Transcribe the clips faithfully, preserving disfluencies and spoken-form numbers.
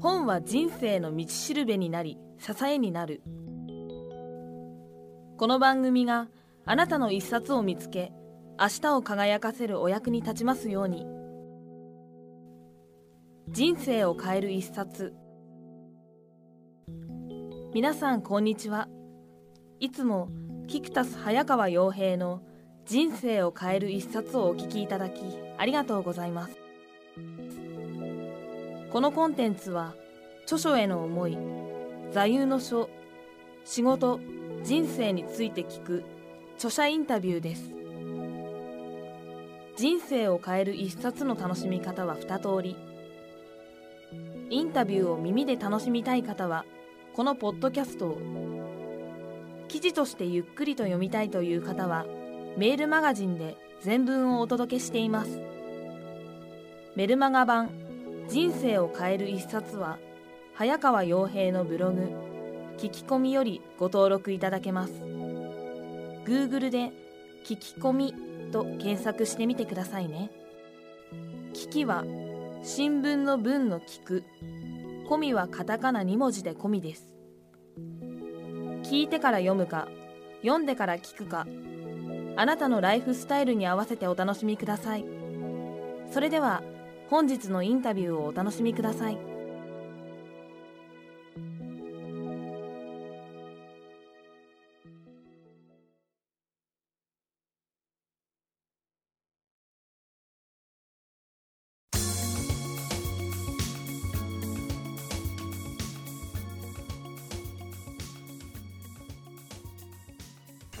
本は人生の道しるべになり、支えになる。この番組があなたの一冊を見つけ、明日を輝かせるお役に立ちますように。人生を変える一冊。皆さんこんにちは。いつもキクタス早川洋平の人生を変える一冊をお聞きいただきありがとうございます。このコンテンツは著書への思い、座右の書、仕事、人生について聞く著者インタビューです。人生を変える一冊の楽しみ方は二通り。インタビューを耳で楽しみたい方はこのポッドキャストを、記事としてゆっくりと読みたいという方はメールマガジンで全文をお届けしています。メルマガ版人生を変える一冊は早川洋平のブログ聞き込みよりご登録いただけます。 Google で聞き込みと検索してみてくださいね。聞きは新聞の文の聞く、込みはカタカナに文字で込みです。聞いてから読むか、読んでから聞くか、あなたのライフスタイルに合わせてお楽しみください。それでは本日のインタビューをお楽しみください。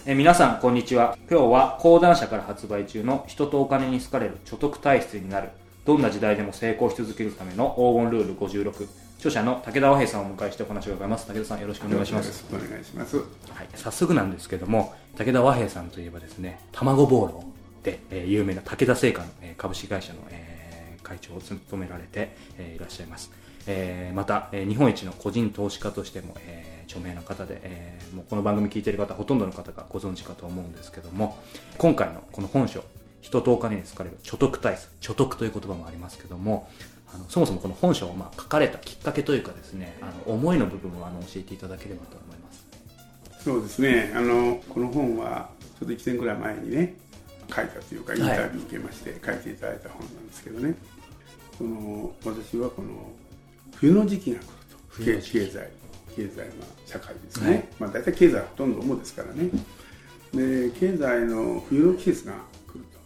え皆さんこんにちは。今日は講談社から発売中の人とお金に好かれる貯徳体質になる、どんな時代でも成功し続けるための黄金ルールごじゅうろく、著者の武田和平さんをお迎えしてお話を伺います。武田さんよろしくお願いします。お願いします、はい、早速なんですけども、武田和平さんといえばですね、卵ボーロで、えー、有名な武田製菓の、えー、株式会社の、えー、会長を務められて、えー、いらっしゃいます。えー、また、えー、日本一の個人投資家としても、えー、著名な方で、えー、もうこの番組聞いている方ほとんどの方がご存知かと思うんですけども、今回のこの本書人とお金に好かれる貯徳体質、貯徳という言葉もありますけども、あのそもそもこの本書をまあ書かれたきっかけというかですね、あの思いの部分をあの教えていただければと思います。そうですね、あのこの本はちょうどいちねんくらい前にね書いたというかインタビューを受けまして、はい、書いていただいた本なんですけどね、その私はこの冬の時期が来ると、経済、経済の社会ですね、はい、まあ、大体経済はほとんど主ですからね。で、経済の冬の季節が来ると、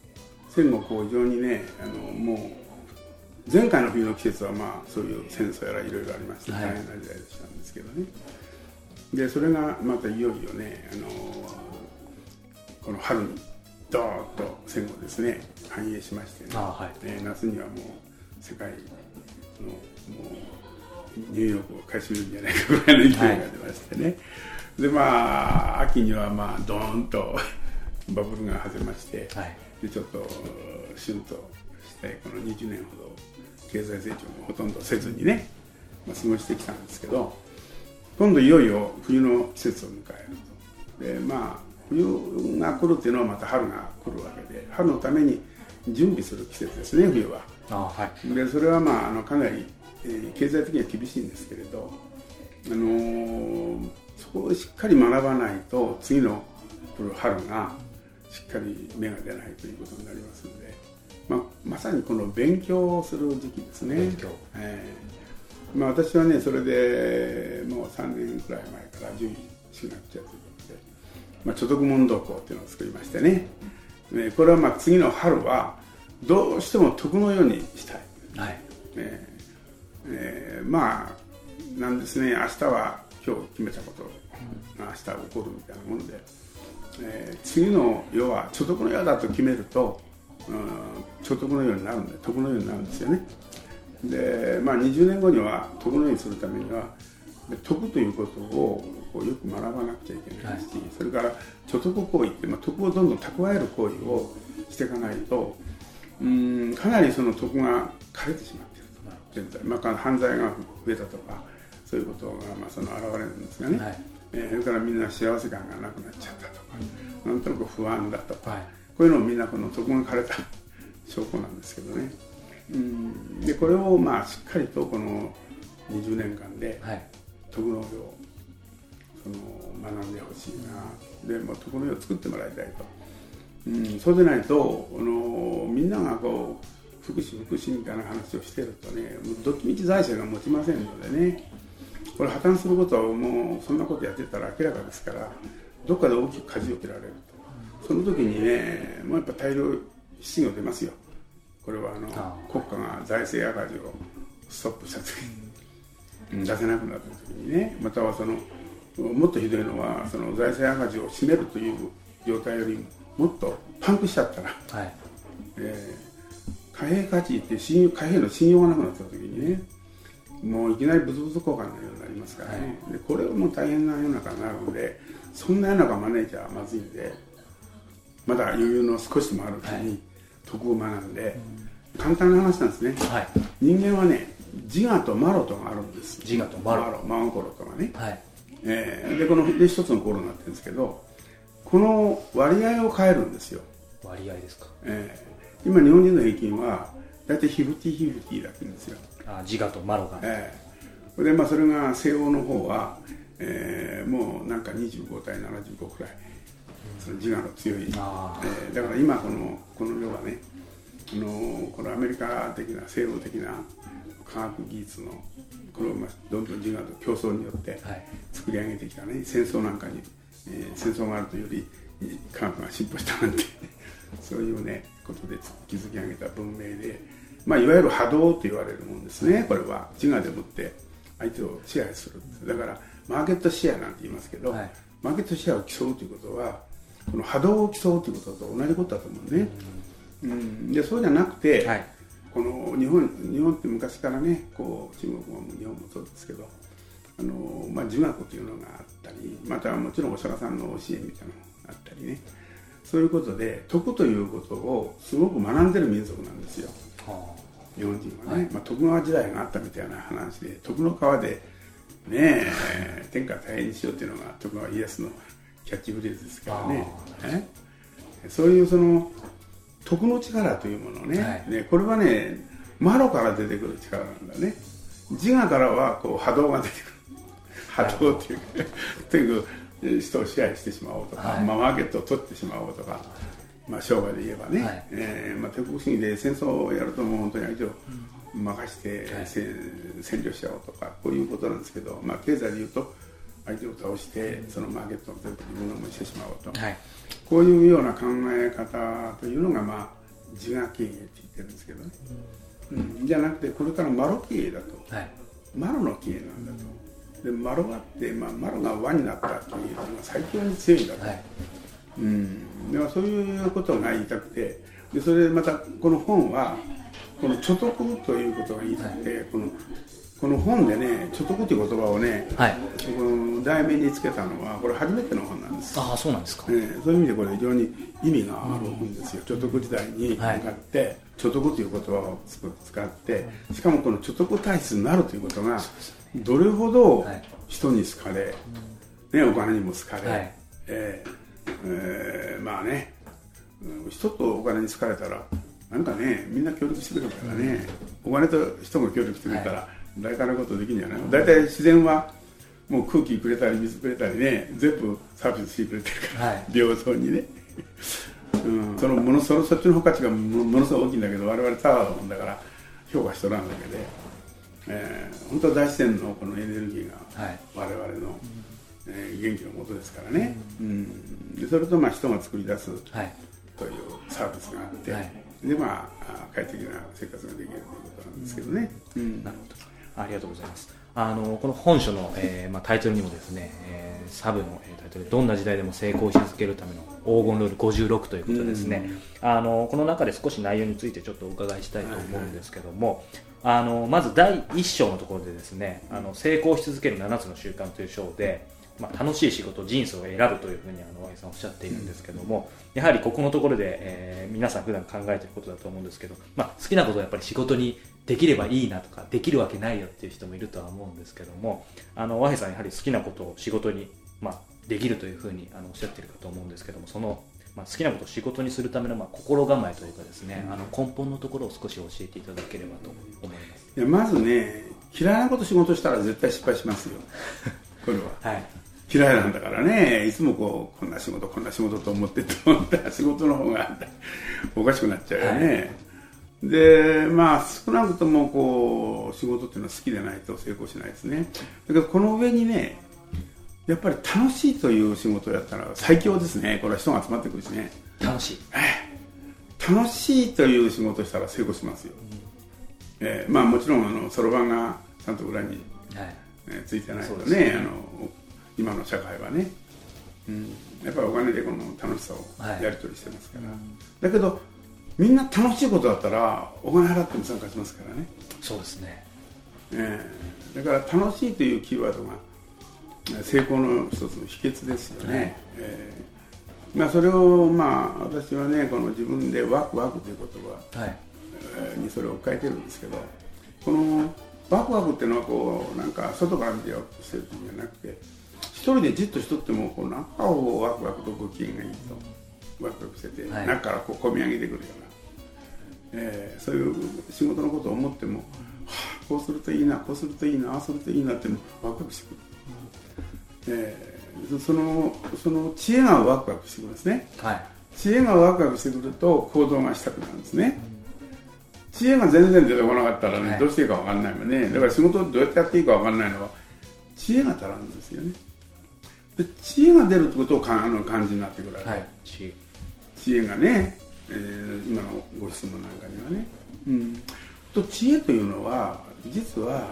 戦後非常にね、あのもう前回の冬の季節はまあそういう戦争やらいろいろありまして大変な時代でしたんですけどね、はい、でそれがまたいよいよね、あのこの春にドーッと戦後ですね繁栄しましてね、あ、はい、で夏にはもう世界のもうニューヨークを買い占めるんじゃないかぐらいの勢いが出ましてね、はい、でまあ秋にはまあドーンとバブルが外れまして、はい、でちょっとシュンとしてこのにじゅうねんほど経済成長もほとんどせずにね、まあ、過ごしてきたんですけど、今度いよいよ冬の季節を迎えると。でまあ冬が来るっていうのはまた春が来るわけで、春のために準備する季節ですね冬は。あ、はい、でそれはまああのかなり経済的には厳しいんですけれど、あのー、そこをしっかり学ばないと次の春がしっかり芽が出ないということになりますので、まあ、まさにこの勉強をする時期ですね。勉強、えーまあ、私はねそれでもうさんねんくらい前から準備しなくちゃということで、まあ、貯徳問答校というのを作りましてね、ねこれはまあ次の春はどうしても徳のようにしたい、はい、ねえー、まあなんですね、明日は今日決めたことが明日起こるみたいなもので、えー、次の世は貯徳の世だと決めると、うん、貯徳の世になるんで徳の世になるんですよね。で、まあ、にじゅうねんごには徳の世にするためには徳ということをこうよく学ばなくちゃいけないし、はい、それから貯徳行為って、まあ、徳をどんどん蓄える行為をしていかないと、うん、かなりその徳が枯れてしまう。まあ、犯罪が増えたとかそういうことがまあその現れるんですがね、はい、えー、それからみんな幸せ感がなくなっちゃったとか、うん、なんとなく不安だとか、はい、こういうのをみんなこの徳が枯れた証拠なんですけどね、うん、でこれをまあしっかりとこのにじゅうねんかんで特納業をその学んでほしいな、でもう特納業を作ってもらいたいと、うん、そうでないとあのみんながこう福祉福祉みたいな話をしてるとね、どっちみち財政が持ちませんのでね、これ破綻することはもうそんなことやってたら明らかですから、どっかで大きく舵を切られると、その時にねもうやっぱ大量失業出ますよ。これはあのあ国家が財政赤字をストップした時に、出せなくなった時にね、またはそのもっとひどいのはその財政赤字を占めるという状態よりもっとパンクしちゃったら、はい、えー、貨幣価値って信用貨幣の信用がなくなった時にね、もういきなりブツブツ交換のようになりますからね、はい、でこれも大変な世の中になるので、そんな世の中を招いちゃまずいんで、まだ余裕の少しでもあるうちに徳を学んで、はい、簡単な話なんですね、はい、人間はね自我とマロとがあるんです。自我とマロ、マロ、マンコロとかね、はい、えー、でこので一つの頃になってるんですけど、この割合を変えるんですよ。割合ですか、えー、今日本人の平均はだいたいヒフティヒフティだって言うんですよ。あ、自我とマロが、えーでまあ、それが西欧の方は、えー、もうなんかにじゅうごたいななじゅうごくらい、その自我の強い、えー、だから今このこの世はね、この、このアメリカ的な西欧的な科学技術のこれをどんどん自我と競争によって作り上げてきたね、はい、戦争なんかに、えー、戦争があるとより科学が進歩したなんてそういうねことで築き上げた文明で、まあ、いわゆる波動と言われるものですね。これは自我でもって相手を支配する。だからマーケットシェアなんて言いますけど、はい、マーケットシェアを競うということはこの波動を競うということと同じことだと思うね、うんうん、でそうじゃなくて、はい、この日本、日本って昔からねこう中国も日本もそうですけど、あの、まあ、儒学というのがあったり、またもちろんお釈迦さんの教えみたいなのがあったりね、そういうことで徳ということをすごく学んでる民族なんですよ、日本人はね、はい、まあ、徳川時代があったみたいな話で、徳の川でねえ天下大変にしようっていうのが徳川家康のキャッチフレーズですからね、ね、そういうその徳の力というもの ね,、はい、ね、これはねマロから出てくる力なんだね。自我からはこう波動が出てくる、波動っていうという人を支配してしまおうとか、はい、まあ、マーケットを取ってしまおうとか、まあ、商売で言えばね、はい、えーまあ、帝国主義で戦争をやるともう本当に相手を任せて、はい、せ占領しちゃおうとか、こういうことなんですけど、まあ、経済でいうと相手を倒してそのマーケットを全部自分のものにしてしまおうと、はい、こういうような考え方というのが、まあ、自我経営って言ってるんですけどね、うん、じゃなくてこれからマロ経営だと、はい、マロの経営なんだと、でマロがあって、まあ、マロが輪になった経営というのは最強に強いんだと、はい、うん、ではそういうことが言いたくて、でそれでまたこの本はこの貯徳ということが言いたくて、はい、この、この本でね貯徳という言葉をね、はい、この題名につけたのはこれ初めての本なんです。ああ、そうなんですか、ね、そういう意味でこれ非常に意味がある本ですよ、うん、貯徳時代に向かって貯徳という言葉を使って、しかもこの貯徳体質になるということがどれほど人に好かれ、はいね、お金にも好かれ、はい、えーえー、まあね、人とお金に好かれたらなんかねみんな協力してくれるからね、お金と人も協力してくれたら大体のことできるんじゃない。大体自然はもう空気くれたり水くれたりね全部サービスしてくれてるから、はい、平等にね、うん、そのもの そ, そっちの方価値が も, ものすごく大きいんだけど、我々タワーのもんだから評価しとらんだけで、えー、本当は大自然のこのエネルギーが我々の、はい、えー、元気のもとですからね、うんうん、でそれとまあ人が作り出すというサービスがあって、はい、でまあ快適な生活ができるということなんですけどね、うんうん、なるほど、ありがとうございます。あのこの本書の、えーまあ、タイトルにもですね、えー、サブの、えー、タイトルどんな時代でも成功し続けるための黄金ルールごじゅうろくということですね、うん、あのこの中で少し内容についてちょっとお伺いしたいと思うんですけども、はいはい、あのまずだいいっ章のところでですね、あの成功し続けるななつの習慣という章で、まあ、楽しい仕事、人生を選ぶというふうに大江さんおっしゃっているんですけども、やはりここのところで、えー、皆さん普段考えていることだと思うんですけど、まあ、好きなことはやっぱり仕事にできればいいなとか、できるわけないよっていう人もいるとは思うんですけども、あの大江さんやはり好きなことを仕事に、まあ、できるというふうにあのおっしゃっているかと思うんですけども、その、まあ、好きなことを仕事にするための、まあ、心構えというかですね、あの根本のところを少し教えていただければと思います。いや、まずね嫌いなこと仕事したら絶対失敗しますよこれは、はい、嫌いなんだからね。いつもこうこんな仕事こんな仕事と思ってと思ったら仕事の方がおかしくなっちゃうよね、はい、でまあ少なくともこう仕事っていうのは好きでないと成功しないですね。だけどこの上にねやっぱり楽しいという仕事をやったら最強ですね。これは人が集まってくるしね。楽しい、はい、楽しいという仕事をしたら成功しますよ、うん。えーまあ、もちろんそろばんがちゃんと裏に、はいえー、ついてないと ね, ねあの今の社会はね、うん、やっぱりお金でこの楽しさをやり取りしてますから、はい、だけどみんな楽しいことだったらお金払っても参加しますからね。そうですね、えー、だから楽しいというキーワードが成功の一つの秘訣ですよね、はいえーまあ、それをまあ私はねこの自分でワクワクという言葉、はいにそれを変えてるんですけど、このワクワクっていうのはこうなんか外から見てようとしてるんじゃなくて一人でじっとしとってもこう中をワクワクとご機嫌がいいとワクワクしてて、はい、中からこう込み上げてくるような、えー、そういう仕事のことを思っても、はあ、こうするといいなこうするといいなああするといいなってもワクワクしてくる、えー、その、その知恵がワクワクしてくるんですね、はい、知恵がワクワクしてくると行動がしたくなるんですね。知恵が全然出てこなかったらね、はい、どうしていいか分かんないもんね。だから仕事をどうやってやっていいか分かんないのは知恵が足らんですよね。で知恵が出るってことをかあの感じになってくるわけ、はい、知恵知恵がね、えー、今のご質問なんかにはね、うん、と知恵というのは実は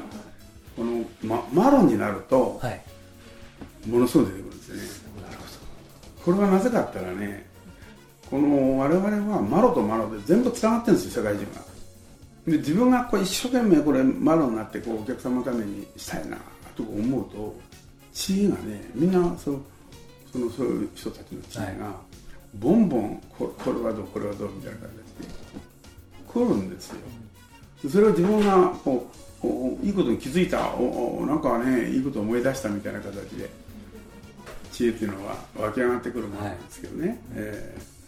この、ま、マロンになると、はい、ものすごい出てくるんですよね。なるほど。これはなぜかって言ったらねこの我々はマロとマロで全部つながってるんですよ社会人が。で自分がこう一生懸命これマロになってこうお客様のためにしたいなと思うと知恵がねみんなそのそのそういう人たちの知恵がボンボン こ, これはどうこれはどうみたいな感じで来るんですよ。それを自分がこうこういいことに気づいたおなんかねいいことを思い出したみたいな形で知恵っていうのは湧き上がってくるものなんですけどね、はい。えー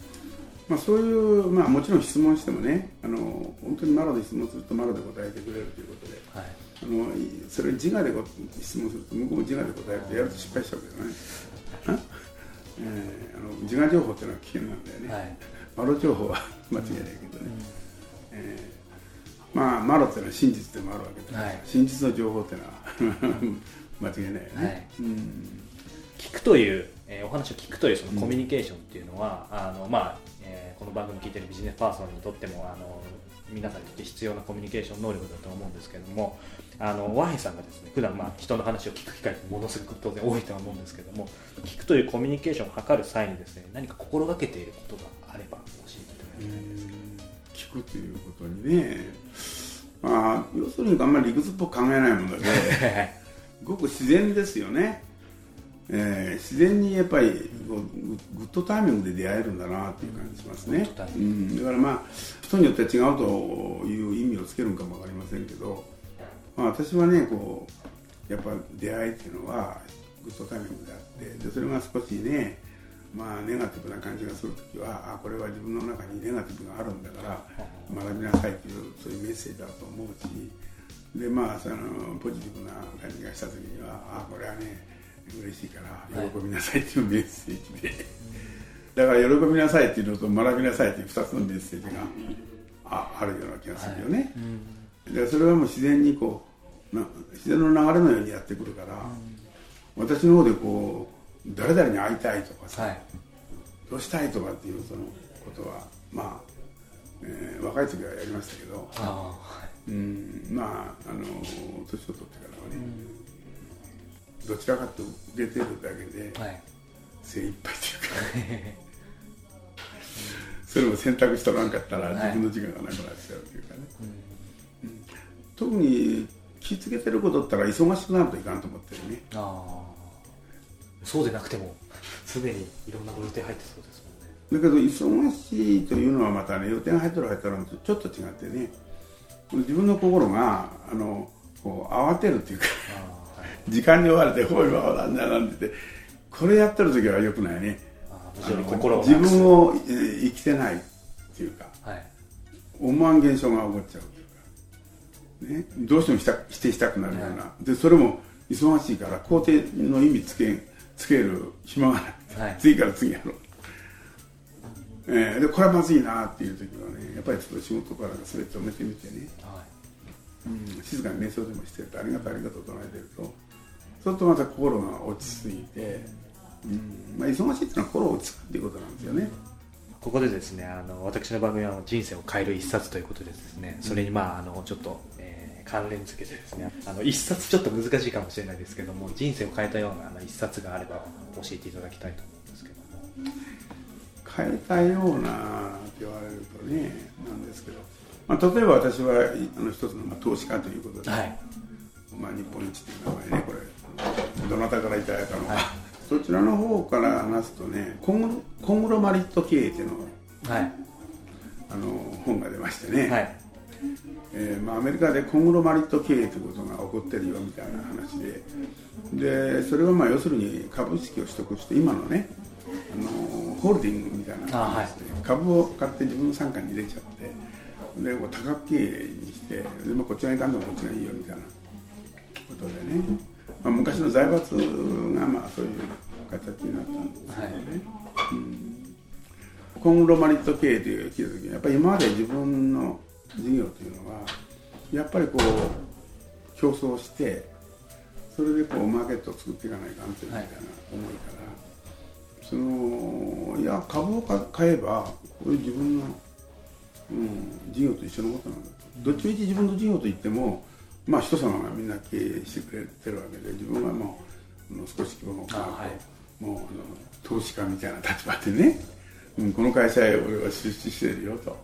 まあ、そういう、まあ、もちろん質問してもねあの本当にマロで質問するとマロで答えてくれるということで、はい、あのそれを自我で質問すると向こうも自我で答えるとやると失敗しちゃうけどね、えー、あの自我情報っていうのは危険なんだよね、はい、マロ情報は間違いないけどね、うんうんえー、まあマロっていうのは真実でもあるわけで、はい、真実の情報っていうのは間違いないよね、はいうん、聞くという、えー、お話を聞くというそのコミュニケーションっていうのは、うん、あのまあこの番組聞いてるビジネスパーソンにとってもあの皆さんにとって必要なコミュニケーション能力だと思うんですけれども、あの和平さんがですね普段まあ人の話を聞く機会ってものすごく当然多いとは思うんですけれども、聞くというコミュニケーションを図る際にですね何か心がけていることがあれば教えていただきたいんですけど。聞くということにね、まあ、要するにあんまり理屈っぽく考えないものでごく自然ですよね。えー、自然にやっぱりグッドタイミングで出会えるんだなっていう感じしますね、うん、だからまあ人によっては違うという意味をつけるのかも分かりませんけど、まあ、私はねこうやっぱ出会いっていうのはグッドタイミングであってでそれが少しね、まあ、ネガティブな感じがするときはあこれは自分の中にネガティブがあるんだから学びなさいというそういうメッセージだと思うしで、まあ、そのポジティブな感じがしたときにはあこれはね嬉しいから喜びなさいというメッセージで、はい、だから喜びなさいというのと学びなさいというふたつのメッセージが あ, あるような気がするよね、はいうん、だからそれはもう自然にこうな自然の流れのようにやってくるから、うん、私の方でこう誰々に会いたいとかさ、はい、どうしたいとかっていうそのことはまあ、えー、若い時はやりましたけどあ、はい、うんまああの年を取ってからはね、うんどちらかと受けてるだけで精一杯というか、はい、それを選択しとらんかったら自分の時間がなくなっちゃうというかね、はいうん、特に気付けてることだったら忙しくなるといかんと思ってるね。あそうでなくても常にいろんなご予定入ってそうですもんね。だけど忙しいというのはまたね予定が入ってる入ってるのとちょっと違ってね自分の心があのこう慌てるというか時間に追われてほいほいなんだなんてこれやってる時は良くないね。あ心を自分を生きてないっていうか、はい、思わん現象が起こっちゃうというかね、どうしても否定したくなるような、はい、でそれも忙しいから肯定の意味つけ、つける暇がない、はい、次から次やろう、えー、でこれはまずいなっていう時はね、やっぱりちょっと仕事からすべて止めてみてね、はい、うん、静かに瞑想でもしてるとありがとうありがとう唱えてるとちょっとまた心が落ち着いて、うんまあ、忙しいっていうのは心を落ち着くっていうことなんですよね。ここでですね、あの私の番組は人生を変える一冊ということでですね、それにまああのちょっと、えー、関連付けてですね、あの一冊ちょっと難しいかもしれないですけども、人生を変えたようなあの一冊があれば教えていただきたいと思うんですけども。変えたようなって言われるとね、なんですけど、まあ、例えば私はあの一つの、まあ、投資家ということで、はい、まあ、日本一という名前ね、これどなたからいただいたのか、はい、そちらの方から話すとね、コングロマリット経営というのが、はい、あの本が出ましてね、はい、えーまあ、アメリカでコングロマリット経営ということが起こってるよみたいな話で、でそれはまあ要するに株式を取得して今のね、あのホールディングみたいな話で、はい、株を買って自分の傘下に入れちゃって、で多角経営にして、でまあ、こっちがいかんでもこっちがいいよみたいなことでね。まあ、昔の財閥がまあそういう形になったんですけどね、はい、うん、コングロマリット経営という聞いた時にやっぱり今まで自分の事業というのはやっぱりこう競争してそれでこうマーケットを作っていかないかんというみたいな思いから、はい、そのいや株を買えばこういう自分の、うん、事業と一緒のことなんだと、どっちみち自分の事業といってもまあ、人様がみんな経営してくれてるわけで、自分はもう少し規模の大きい、もうあの投資家みたいな立場でね、うん、この会社へ俺は出資してるよと、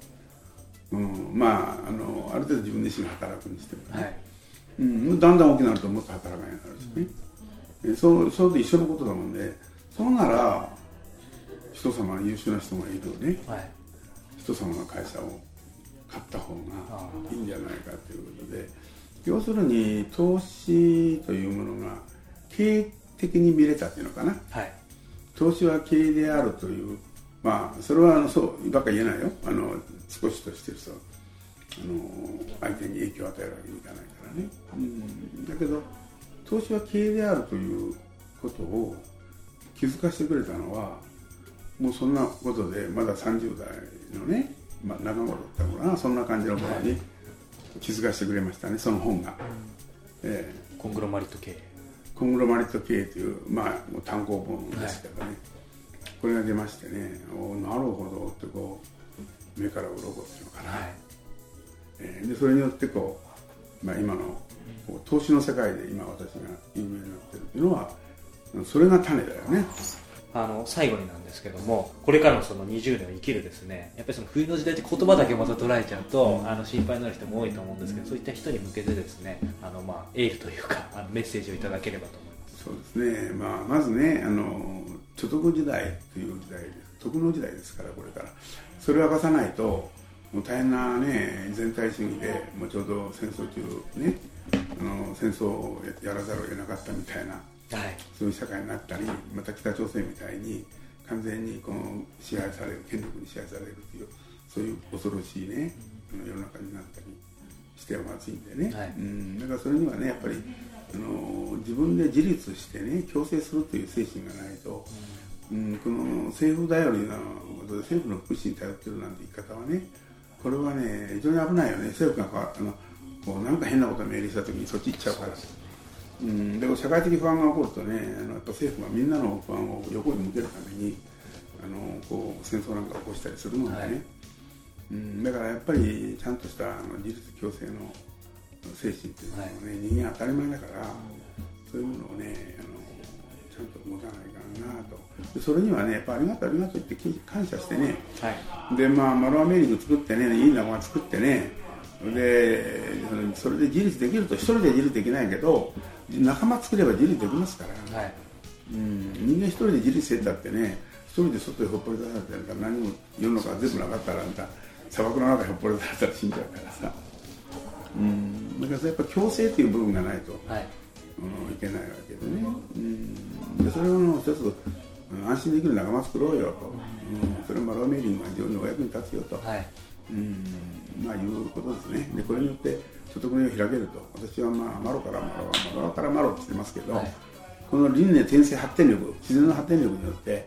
うん、まああのある程度自分自身が働くにしてもね、はい、うん、だんだん大きくなるともっと働かないようになるしね、うん、そうそれと一緒のことだもんで、そうなら人様優秀な人がいるね、はい、人様の会社を買った方がいいんじゃないかということで。要するに投資というものが経営的に見れたというのかな、はい、投資は経営であるという、まあ、それはあのそうばっかり言えないよ、あの少しとしてると相手に影響を与えるわけにいかないからね、うん、だけど投資は経営であるということを気づかせてくれたのはもうそんなことでまださんじゅう代のね、まあ、中頃だったのかな、そんな感じの頃に、はい、気づかせてくれましたね、その本が、うん、えー、コングロマリット経営コングロマリット経営という、まあ、単行本ですけどね、はい、これが出ましてね、おなるほどってこう目から鱗っていうのかな、はい、えー、でそれによってこう、まあ、今のこう投資の世界で今私が有名になってるっていうのはそれが種だよね。あの最後になんですけども、これからのそのにじゅうねんを生きるですね、やっぱりその冬の時代って言葉だけまた捉えちゃうと、うん、あの心配になる人も多いと思うんですけど、そういった人に向けてですね、あのまあエールというかあのメッセージをいただければと思います。そうですね、まあ、まずね、あの所得時代という時代です、得の時代ですからこれから、それを明かさないともう大変なね全体主義で、もうちょうど戦争中ね、あの戦争をやらざるを得なかったみたいな。はい、そういう社会になったり、また北朝鮮みたいに完全にこの支配される、権力に支配されるというそういう恐ろしいね、うん、世の中になったりしてはまずいんでね、はい、うん、だからそれにはねやっぱりあの自分で自立してね強制するという精神がないと、うんうん、この政府頼りなことで政府の福祉に頼ってるなんて言い方はね、これはね非常に危ないよね。政府が変わったのこうなんか変なことを命令した時にそっち行っちゃうから。うん、でも社会的不安が起こるとね、あのやっぱ政府がみんなの不安を横に向けるためにあのこう戦争なんか起こしたりするもんね、はい、うん、だからやっぱりちゃんとしたあの自立共生の精神っていうのはね、はい、人間当たり前だから、うん、そういうものをねあのちゃんと持たないかなと。でそれにはねやっぱありがとうありがとうって感謝してね、はい、でまあマロアメリング作ってね、いい仲間作ってね、でそれで自立できると、一人で自立できないけど仲間作れば自立できますから、はい、うん、人間一人で自立してたってね、一人で外へほっぽり出されたら何も世の中が全部なかったらあんた砂漠の中でほっぽり出されたら死んじゃうからさ、うん、だからやっぱ共生という部分がないと、はい、うん、いけないわけでね、うん、でそれを一つ安心できる仲間作ろうよと、うん、それもマロア・メイリングが非常にお役に立つよと、はい、うん、まあいうことですね。でこれによって所得の家を開けると、私は、まあ、マロからマロ、マロからマロって言ってますけど、はい、この輪廻転生発展力、自然の発展力によって、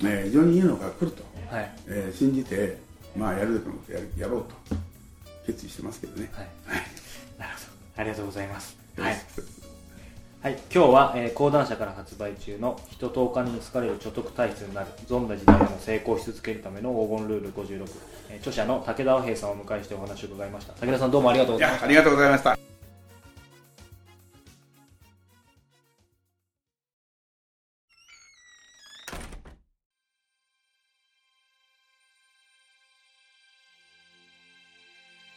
えー、非常にいいのが来ると、はい、えー、信じて、まあ、やるべきことを や, やろうと決意してますけどね、はいはい、なるほど、ありがとうございます、はいはい、今日は、えー、講談社から発売中の人とお金に好かれる、所得体質になる、存んだ時代も成功し続けるための黄金ルールごじゅうろく、えー、著者の武田和平さんをお迎えしてお話を伺いました。武田さん、どうもありがとうございました。ありがとうございました。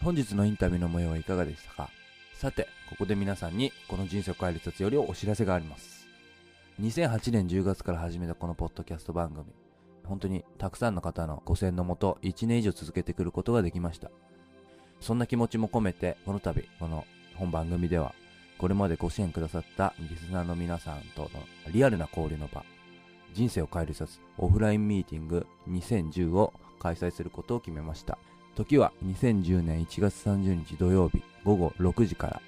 本日のインタビューの模様はいかがでしたか。さて、ここで皆さんにこの人生を変える一つよりお知らせがあります。にせんはちねんじゅうがつから始めたこのポッドキャスト番組、本当にたくさんの方のご支援のもといちねん以上続けてくることができました。そんな気持ちも込めて、この度この本番組ではこれまでご支援くださったリスナーの皆さんとのリアルな交流の場、人生を変える一つオフラインミーティングにせんじゅうを開催することを決めました。時はにせんじゅうねんいちがつさんじゅうにち土曜日ごごろくじから、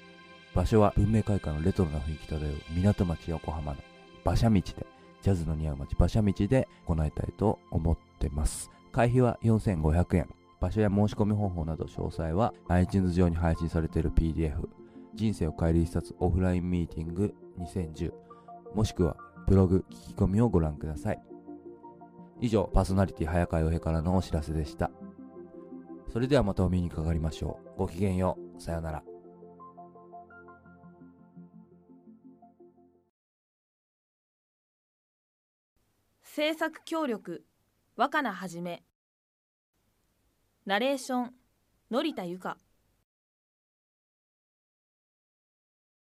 場所は文明開化のレトロな雰囲気漂う港町横浜の馬車道で、ジャズの似合う町馬車道で行いたいと思ってます。会費はよんせんごひゃくえん、場所や申し込み方法など詳細は iTunes 上に配信されている ピーディーエフ 人生を変える一冊オフラインミーティングにせんじゅう、もしくはブログ聞き込みをご覧ください。以上、パーソナリティ早川洋平からのお知らせでした。それではまたお目にかかりましょう。ごきげんよう。さよなら。制作協力、若菜はじめ。ナレーション、のりたゆか。